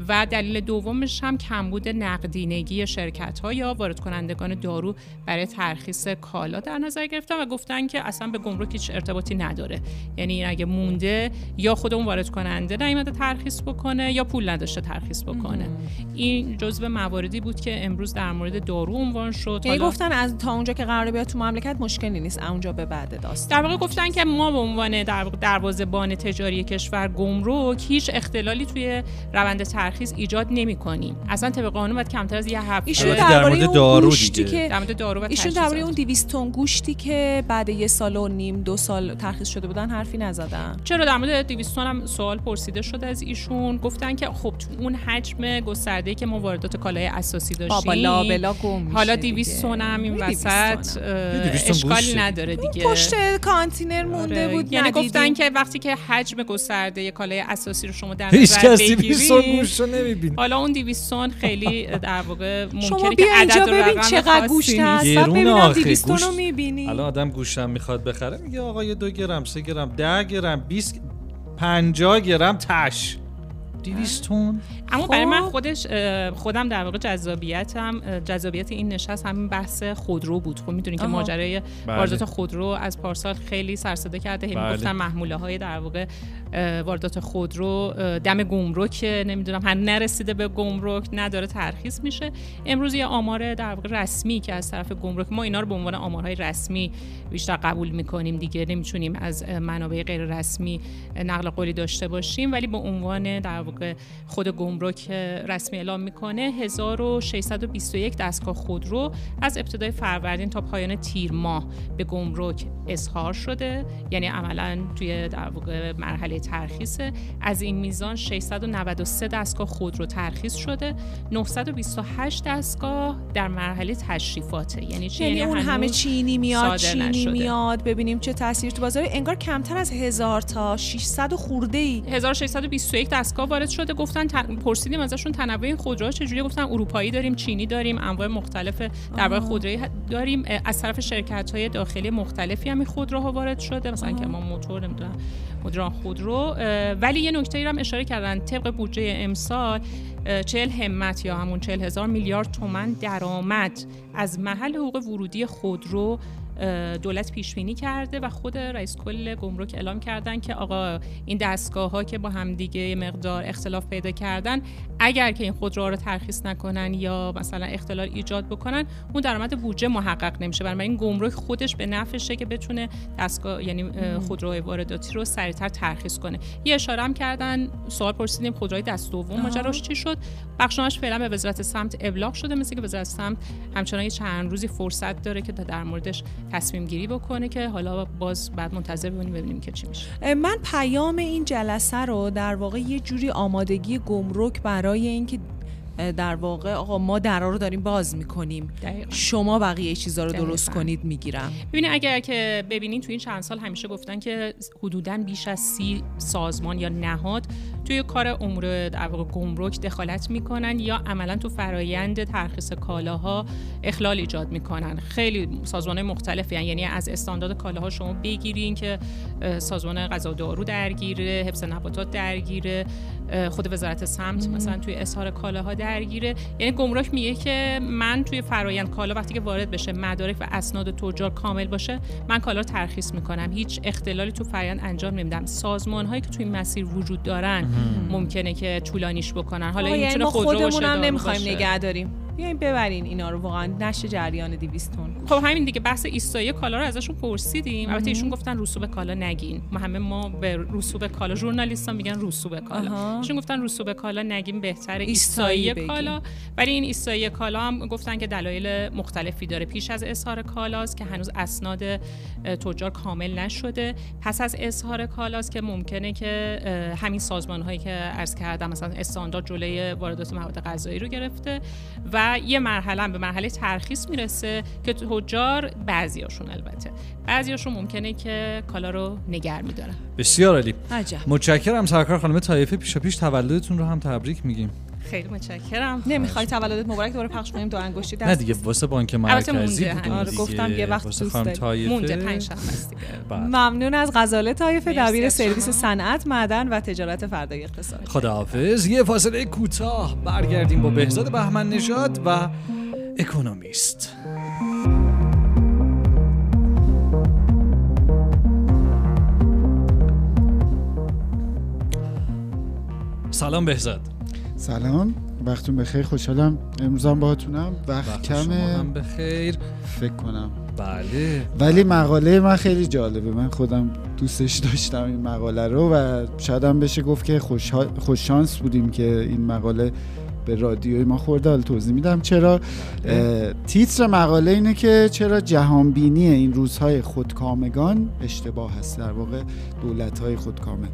و دلیل دومش هم کمبود نقدینگی شرکت‌ها یا واردکنندگان دارو برای ترخیص کالا در نظر گرفتن و گفتن که اصلا به گمرک هیچ ارتباطی نداره، یعنی این اگه مونده یا خود اون واردکننده نیامده ترخیص بکنه یا پول نداشته ترخیص بکنه. این جزو مواردی بود که امروز در مورد دارو عنوان شد. یعنی گفتن از تا اونجا که قرار بیاد تو مملکت مشکلی نیست، اونجا به بعد داست. در واقع گفتن که ما به عنوان دروازه‌بان تجاری کشور گمرک هیچ اختلالی توی روند ترخیص ایجاد نمی‌کنیم. اصلا طبق قانون باید کمتر از یه هفته. ایشون درباره دارو دیگه، در مورد دارو و ایشون درباره اون 200 تن گوشتی که بعد یه سال و نیم دو سال ترخیص شده بودن حرفی نزدن. چرا در مورد 200 تن هم سوال پرسیده شد از ایشون، گفتن که خب تو اون حجم گسترده‌ای که ما واردات کالای اساسی داشتیم بالا بلا گم، حالا 200 تن هم این وسط اشکالی نداره دیگه. پشت کانتینر مونده بود. یعنی گفتن که وقتی که حجم گسترده کالای اساسی رو شما در نظر بگیرید، حالا اون 200 تن خیلی در واقع ممکنه که عدد رو ببین چقدر گوشت هست، بعد ببینم 200 تن رو می‌بینی. الان آدم گوشتم میخواد بخره، میگه آقا یه 2 گرم، 3 گرم، 10 گرم، 20 50 گرم تاش 200 تن. اما برای من خودم در واقع جذابیت این نشست همین بحث خودرو بود. خب میدونین که ماجرای واردات خودرو از پارسال خیلی سر صدا کرده، همین گفتن محموله های در واقع واردات خودرو دم گمرک نمیدونم هنوز نرسیده به گمرک، نداره ترخیص میشه. امروز یه آمار در واقع رسمی که از طرف گمرک، ما اینا رو به عنوان آمارهای رسمی بیشتر قبول میکنیم دیگه، نمیتونیم از منابع غیر رسمی نقل قولی داشته باشیم، ولی به عنوان در واقع خود گمرک رسمی اعلام میکنه 1621 دستگاه خودرو از ابتدای فروردین تا پایان تیر ماه به گمرک اظهار شده، یعنی عملاً توی در واقع مرحله ترخیصه. از این میزان 693 دستگاه خودرو ترخیص شده، 928 دستگاه در مرحله تشریفاته، یعنی اون همه چینی میاد ببینیم چه تاثیر تو بازار. انگار کمتر از 1000 تا 600 خورده ای 1621 دستگاه وارد شده. گفتن پرسیدیم ازشون تنوع خودروها چجوریه، گفتن اروپایی داریم، چینی داریم، انواع مختلف در واقع خودرویی داریم. از طرف شرکت‌های داخلی مختلفی هم خودروها وارد شده، مثلا که ما موتور نمیدونم مدران خودرو. ولی یه نکته ای رو هم اشاره کردن، طبق بودجه امسال 40 همت یا همون 40,000 میلیارد تومان درآمد از محل حقوق ورودی خودرو دولت پیش بینی کرده و خود رئیس کل گمرک اعلام کردن که آقا این دستگاه‌ها که با هم دیگه مقدار اختلاف پیدا کردن، اگر که این خودروها رو ترخیص نکنن یا مثلا اختلال ایجاد بکنن، اون درآمد بودجه محقق نمیشه. برای این گمرک خودش به نفعشه که بتونه دستگاه یعنی خودروهای وارداتی رو سریعتر ترخیص کنه. یه اشاره هم کردن، سوال پرسیدیم خودروهای دست دوم ماجراش چی شد. بخشنامه‌اش فعلا به وزارت صمت ابلاغ شده، مثل که وزارت صمت همچنان چند روزی فرصت داره که در موردش تصمیم گیری بکنه، که حالا باز بعد منتظر بمونیم که چی میشه. من پیام این جلسه رو در واقع یه جوری آمادگی گمرک برای اینکه در واقع آقا ما درا رو داریم باز میکنیم، شما بقیه چیزا رو درست کنید میگیرم. ببینید اگر که ببینید تو این چند سال همیشه گفتن که حدوداً بیش از 30 سازمان یا نهاد توی کار امور در واقع گمرک دخالت میکنن یا عملاً تو فرایند ترخیص کالاها اخلال ایجاد میکنن. خیلی سازمان‌های مختلفی، یعنی از استاندارد کالاها شما بگیرین که سازمان غذا و دارو درگیره، حفظ نباتات درگیره، خود وزارت صمت مثلا توی اظهار کالاها درگیره. یعنی گمرک میگه که من توی فرایند کالا وقتی که وارد بشه مدارک و اسناد تجار کامل باشه، من کالا رو ترخیص میکنم، هیچ اختلالی تو فرایند انجام نمیدم. سازمان‌هایی که توی مسیر وجود دارن ممکنه که طولانیش بکنن. حالا این چون خودمون هم نمیخوایم نگه داریم، بیاین ببرین اینا رو واقعا نشه جریان 200 تن. خب همین دیگه، بحث ایستایی کالا رو ازشون پرسیدیم. البته ایشون گفتن رسوب کالا نگین. ما به رسوب کالا، ژورنالیستا میگن رسوب کالا، ایشون گفتن رسوب کالا نگیم، بهتره ایستایی کالا. ولی این ایستایی کالا هم گفتن که دلایل مختلفی داره. پیش از اظهار کالاست که هنوز اسناد تجار کامل نشده، پس از اظهار کالاست که ممکنه که همین سازمان‌هایی که عرض کردم مثلا استاندارد جلوی واردات مواد غذایی رو گرفته و یه مرحله به مرحله ترخیص میرسه که تجار بعضیاشون، البته بعضیاشون ممکنه که کالا رو نگه می‌دارن. بسیار عالی. متشکرم سرکار خانم طایفه. پیش تولدتون رو هم تبریک میگیم. خیلی متشکرم. نمیخوای تولدت مبارک دوباره پخش کنیم دو انگشتی دست؟ نه دیگه، واسه بانک مرکزی بود. آره گفتم یه وقت دوست داریم. مونده 5 شب هست دیگه. ممنون از غزاله طایفه، دبیر سرویس صنعت، معدن و تجارت فردای اقتصاد. خداحافظ. یه فاصله کوتاه برگردیم با بهزاد بهمن نژاد و اکونومیست. سلام بهزاد. سلام، وقتون بخیر. خوشحالم امروز هم باهاتونم. وقت کمه، هم بخیر فکر کنم. بله، ولی مقاله من خیلی جالبه، من خودم دوستش داشتم این مقاله رو و شاید هم بشه گفت که خوش شانس بودیم که این مقاله به رادیوی ما خورده. حالا توضیح میدم چرا. تیتر مقاله اینه که چرا جهانبینی این روزهای خودکامگان اشتباه هست، در واقع دولت‌های خودکامه.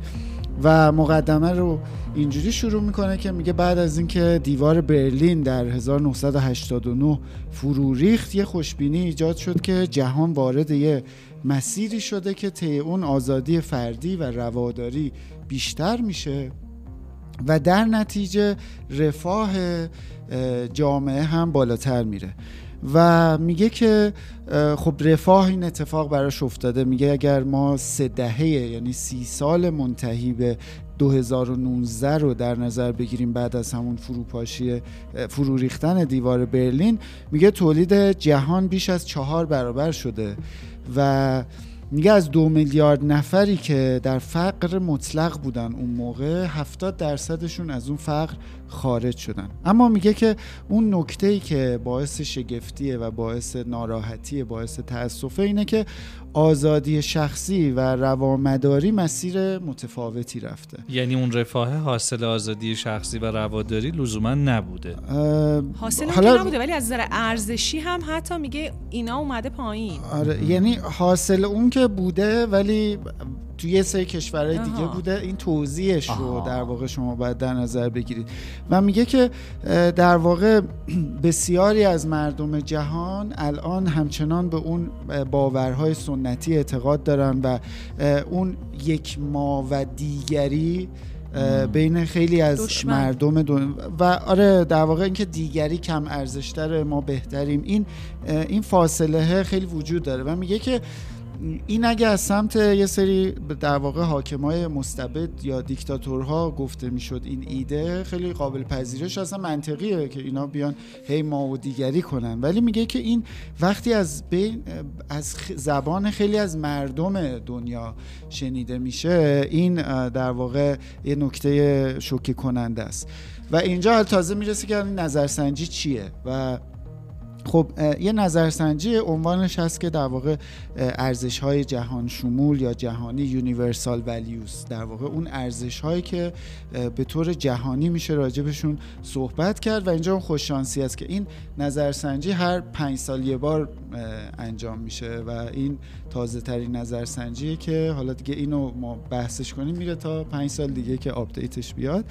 و مقدمه رو اینجوری شروع میکنه که میگه بعد از اینکه دیوار برلین در 1989 فرو ریخت، یه خوشبینی ایجاد شد که جهان وارد یه مسیری شده که طی اون آزادی فردی و رواداری بیشتر میشه و در نتیجه رفاه جامعه هم بالاتر میره. و میگه که خب رفاه این اتفاق براش افتاده. میگه اگر ما 3 دهه یعنی 30 سال منتهی به 2019 رو در نظر بگیریم بعد از همون فروپاشی فرو ریختن دیوار برلین، میگه تولید جهان بیش از 4 برابر شده و میگه از 2 میلیارد نفری که در فقر مطلق بودن اون موقع 70% از اون فقر خارج شدن. اما میگه که اون نکته‌ای که باعث شگفتیه و باعث ناراحتیه، باعث تأسفه اینه که آزادی شخصی و روامداری مسیر متفاوتی رفته. یعنی اون رفاه حاصل آزادی شخصی و رواداری لزوما نبوده، حاصل نبوده، ولی از نظر ارزشی هم حتی میگه اینا اومده پایین. آره، یعنی حاصل اون که بوده ولی توی یه سری کشورهای دیگه بوده. این توضیحش رو در واقع شما باید در نظر بگیرید. و میگه که در واقع بسیاری از مردم جهان الان همچنان به اون باورهای سنتی اعتقاد دارن و اون یک ما و دیگری بین خیلی از دشمن. مردم و آره در واقع اینکه دیگری کم ارزش‌تره، ما بهتریم، این فاصله خیلی وجود داره. و میگه که این اگه از سمت یه سری در واقع حاکمای مستبد یا دیکتاتورها گفته میشد این ایده، خیلی قابل پذیرش، اصلا منطقیه که اینا بیان هی ما و دیگری کنن. ولی میگه که این وقتی از زبان خیلی از مردم دنیا شنیده میشه، این در واقع یه نکته شوکه کننده است. و اینجا تازه میرسه که نظرسنجی چیه و خب یه نظرسنجی عنوانش هست که در واقع ارزش‌های جهان شمول یا جهانی یونیورسال ولیوز، در واقع اون ارزش‌هایی که به طور جهانی میشه راجبشون صحبت کرد و اینجا اون خوششانسی است که این نظرسنجی هر 5 سال یه بار انجام میشه و این تازه ترین نظرسنجیه که حالا دیگه اینو ما بحثش کنیم میره تا 5 سال دیگه که آپدیتش بیاد.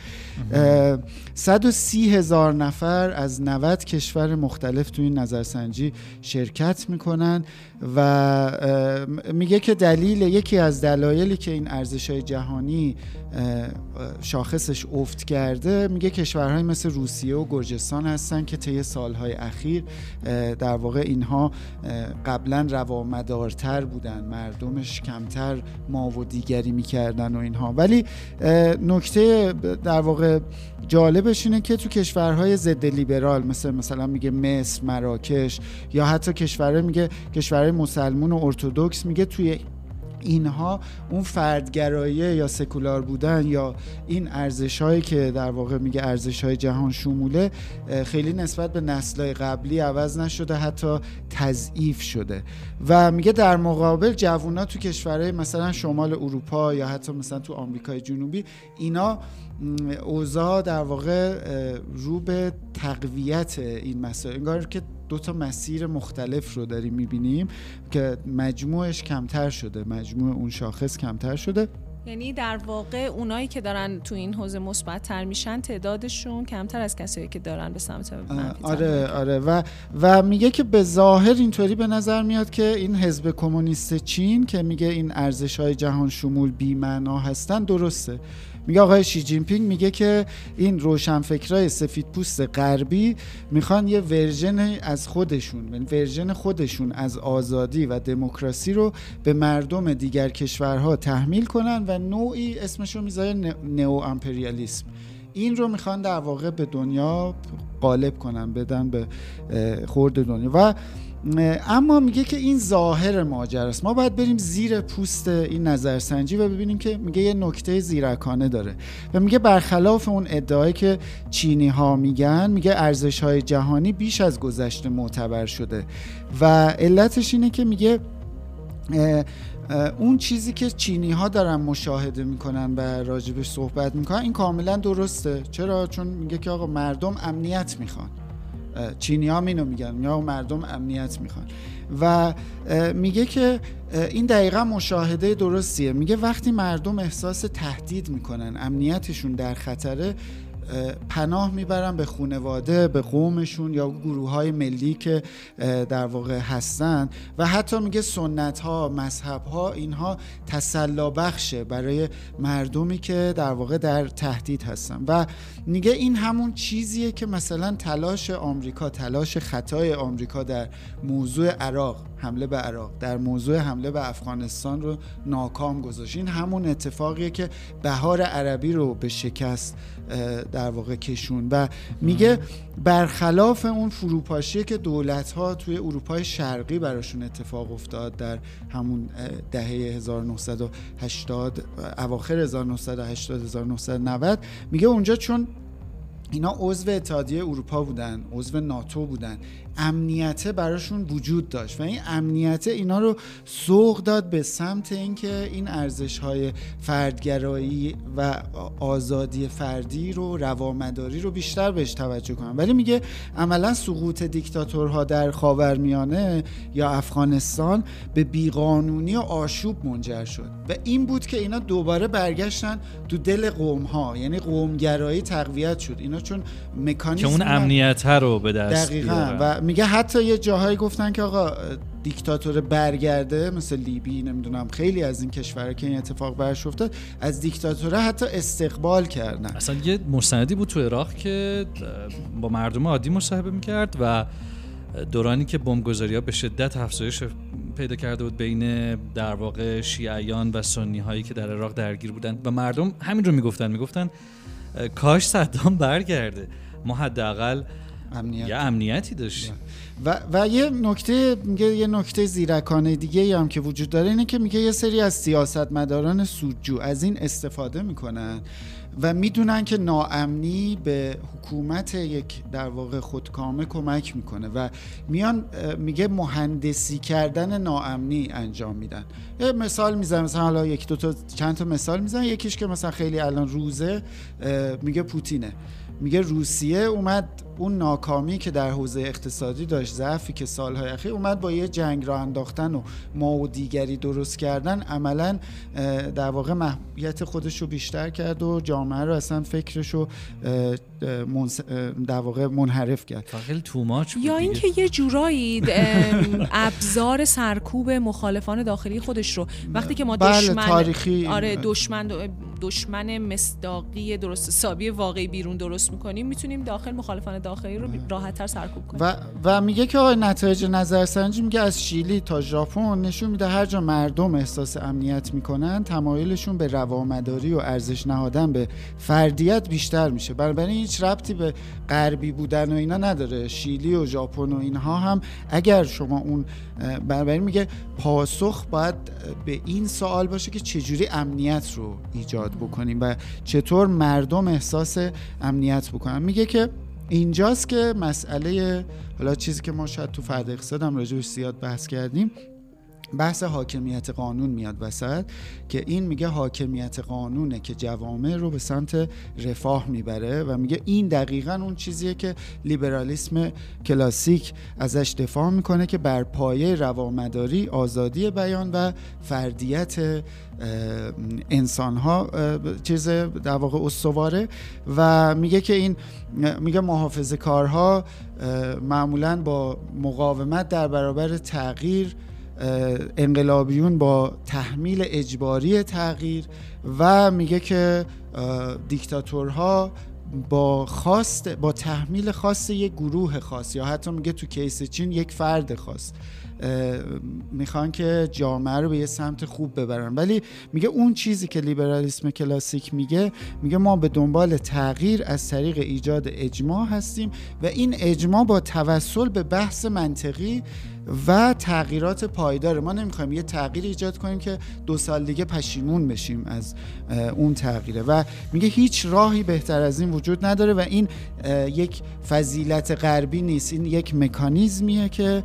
130,000 نفر از 90 کشور مختلف تو این نظرسنجی شرکت میکنن و میگه که دلیل، یکی از دلایلی که این ارزش‌های جهانی شاخصش افت کرده، میگه کشورهای مثل روسیه و گرجستان هستن که طی سالهای اخیر در واقع اینها قبلا روامدارتر بودن، مردمش کمتر ما و دیگری میکردن و اینها، ولی نکته در واقع جالبش اینه که تو کشورهای ضد لیبرال مثلا میگه مصر، مراکش یا حتی کشورهای، میگه کشورهای مسلمون و ارتدوکس، میگه توی اینها اون فردگرایی یا سکولار بودن یا این ارزش‌هایی که در واقع میگه ارزش‌های جهان شموله خیلی نسبت به نسل‌های قبلی عوض نشده، حتی تضعیف شده. و میگه در مقابل جوونا تو کشورهای مثلا شمال اروپا یا حتی مثلا تو آمریکای جنوبی، اینا اوضاع در واقع رو به تقویت این مسائل، انگار که 2 تا مسیر مختلف رو داریم می‌بینیم که مجموعش کمتر شده، مجموع اون شاخص کمتر شده. یعنی در واقع اونایی که دارن تو این حوزه مثبت‌تر میشن تعدادشون کمتر از کسایی که دارن به سمت منفی. آره و میگه که به ظاهر اینطوری به نظر میاد که این حزب کمونیست چین که میگه این ارزش‌های جهان شمول بی‌معنا هستن درسته. میگه آقای شی جینپینگ میگه که این روشنفکرای سفیدپوست غربی میخوان یه ورژن از خودشون، ورژن خودشون از آزادی و دموکراسی رو به مردم دیگر کشورها تحمیل کنن و نوعی اسمش رو میذاره نئو امپریالیسم. این رو میخوان در واقع به دنیا غالب کنن، بدن به خورد دنیا. و اما میگه که این ظاهر ماجرا است، ما باید بریم زیر پوست این نظرسنجی و ببینیم که میگه یه نکته زیرکانه داره و میگه برخلاف اون ادعایی که چینی ها میگن، میگه ارزش های جهانی بیش از گذشته معتبر شده و علتش اینه که میگه اون چیزی که چینی ها دارن مشاهده میکنن و راجبش صحبت میکنن این کاملا درسته. چرا؟ چون میگه که آقا مردم امنیت میخوان، چینی ها اینو میگن، یا مردم امنیت میخوان و میگه که این دقیقا مشاهده درستیه. میگه وقتی مردم احساس تهدید میکنن، امنیتشون در خطره، پناه میبرن به خانواده، به قومشون یا گروه های ملی که در واقع هستن و حتی میگه سنت ها، مذهب ها، اینها تسلا بخشه برای مردمی که در واقع در تهدید هستن. و میگه این همون چیزیه که مثلا تلاش آمریکا، تلاش خطای آمریکا در موضوع عراق، حمله به عراق، در موضوع حمله به افغانستان رو ناکام گذاشت. این همون اتفاقیه که بهار عربی رو به شکست در واقع کشون. و میگه برخلاف اون فروپاشی که دولت‌ها توی اروپای شرقی براشون اتفاق افتاد در همون دهه 1980، اواخر 1980 1990، میگه اونجا چون اینا عضو اتحادیه اروپا بودن، عضو ناتو بودن، امنیته براشون وجود داشت و این امنیته اینا رو سوق داد به سمت اینکه این ارزش‌های فردگرایی و آزادی فردی رو، روامداری رو بیشتر بهش توجه کنن. ولی میگه عملا سقوط دیکتاتورها در خاورمیانه یا افغانستان به بیقانونی و آشوب منجر شد و این بود که اینا دوباره برگشتن تو دل قوم‌ها، یعنی قوم‌گرایی تقویت شد اینا، چون مکانیزم که اون امنیته رو به دست بیارن. و میگه حتی یه جاهایی گفتن که آقا دیکتاتور برگرده، مثل لیبی، نمیدونم خیلی از این کشورها که این اتفاق برش افتاد، از دیکتاتوره حتی استقبال کردن. اصلا یه مستندی بود تو عراق که با مردم عادی مصاحبه میکرد و دورانی که بمبگذاری‌ها به شدت افزایش پیدا کرده بود بین در واقع شیعیان و سنی‌هایی که در عراق درگیر بودن و مردم همین رو میگفتن، کاش صدام برگرده، ما حداقل یه امنیتی داشتیم. و یه نکته زیرکانه دیگه هم که وجود داره اینه که میگه یه سری از سیاستمداران سودجو از این استفاده میکنن و میدونن که ناامنی به حکومت یک در واقع خودکامه کمک میکنه و میان میگه مهندسی کردن ناامنی انجام میدن. یه مثال میزنم، مثلا حالا یک دو تا چند تا مثال میزنم. یکیش که مثلا خیلی الان روزه، میگه پوتینه، میگه روسیه اومد اون ناکامی که در حوزه اقتصادی داشت، ضعفی که سالهای اخیر اومد با یه جنگ راه انداختن و مادیگری درست کردن، عملاً در واقع محبوبیت خودش رو بیشتر کرد و جامعه رو اصلا فکرش رو در واقع منحرف کرد. فقیل توماچ بود. یا اینکه یه جورایی ابزار سرکوب مخالفان داخلی خودش رو، وقتی که ما دشمن مصداقی درست حسابی واقعی بیرون درست می‌کنیم، میتونیم داخل مخالفان داخلی رو راحت‌تر سرکوب کنیم. و میگه که آقای نتایج نظرسنجی میگه از شیلی تا ژاپن نشون میده هر جا مردم احساس امنیت میکنن، تمایلشون به روامداری و ارزش نهادن به فردیت بیشتر میشه. بنابراین هیچ ربطی به غربی بودن و اینا نداره. شیلی و ژاپن و اینها هم اگر شما اون، بنابراین میگه پاسخ باید به این سوال باشه که چجوری امنیت رو ایجاد بکنیم و چطور مردم احساس امنیت بکنن. میگه که اینجاست که مسئله، حالا چیزی که ما شاید تو فرد اقتصاد هم راجعش زیاد بحث کردیم، بحث حاکمیت قانون میاد وسط، که این میگه حاکمیت قانونه که جوامع رو به سمت رفاه میبره و میگه این دقیقاً اون چیزیه که لیبرالیسم کلاسیک ازش دفاع میکنه که بر پایه روامداری، آزادی بیان و فردیت انسان ها چیز در واقع استواره. و میگه که این، میگه محافظه کارها معمولاً با مقاومت در برابر تغییر، انقلابیون با تحمیل اجباری تغییر، و میگه که دیکتاتورها با تحمیل خاص یک گروه خاص، یا حتی میگه تو کیس چین یک فرد خاص، میخوان که جامعه رو به یه سمت خوب ببرن. ولی میگه اون چیزی که لیبرالیسم کلاسیک میگه ما به دنبال تغییر از طریق ایجاد اجماع هستیم و این اجماع با توسل به بحث منطقی و تغییرات پایدار، ما نمیخوایم یه تغییر ایجاد کنیم که 2 سال دیگه پشیمون بشیم از اون تغییره. و میگه هیچ راهی بهتر از این وجود نداره و این یک فضیلت غربی نیست، این یک مکانیزمیه که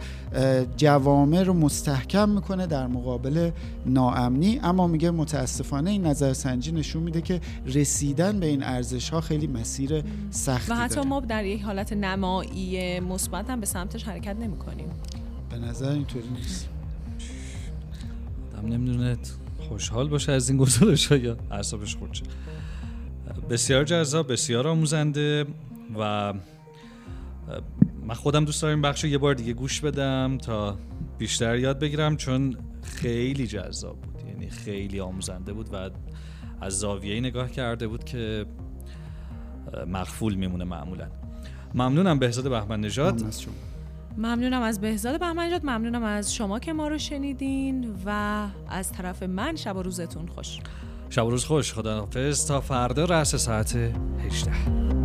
جوامع رو مستحکم میکنه در مقابل ناامنی. اما میگه متاسفانه این نظرسنجی نشون میده که رسیدن به این ارزش ها خیلی مسیر سختی داره و حتی ما در یک حالت نمایی مثبت هم به سمتش حرکت نمیکنیم. به نظر اینطوری نیست. دم نمیدونه خوشحال باشه از این گزارش ها یا اعصابش خورد شه. بسیار جذاب، بسیار آموزنده و من خودم دوست دارم این بخش رو یه بار دیگه گوش بدم تا بیشتر یاد بگیرم، چون خیلی جذاب بود، یعنی خیلی آموزنده بود و از زاویه‌ای نگاه کرده بود که مغفول میمونه معمولا. ممنونم بهزاد بهمن نژاد. ممنونم از بهزاد بهمن نژاد. ممنونم از شما که ما رو شنیدین و از طرف من شب و روزتون خوش. شب و روز خوش. خداحافظ تا فردا رأس ساعت 18.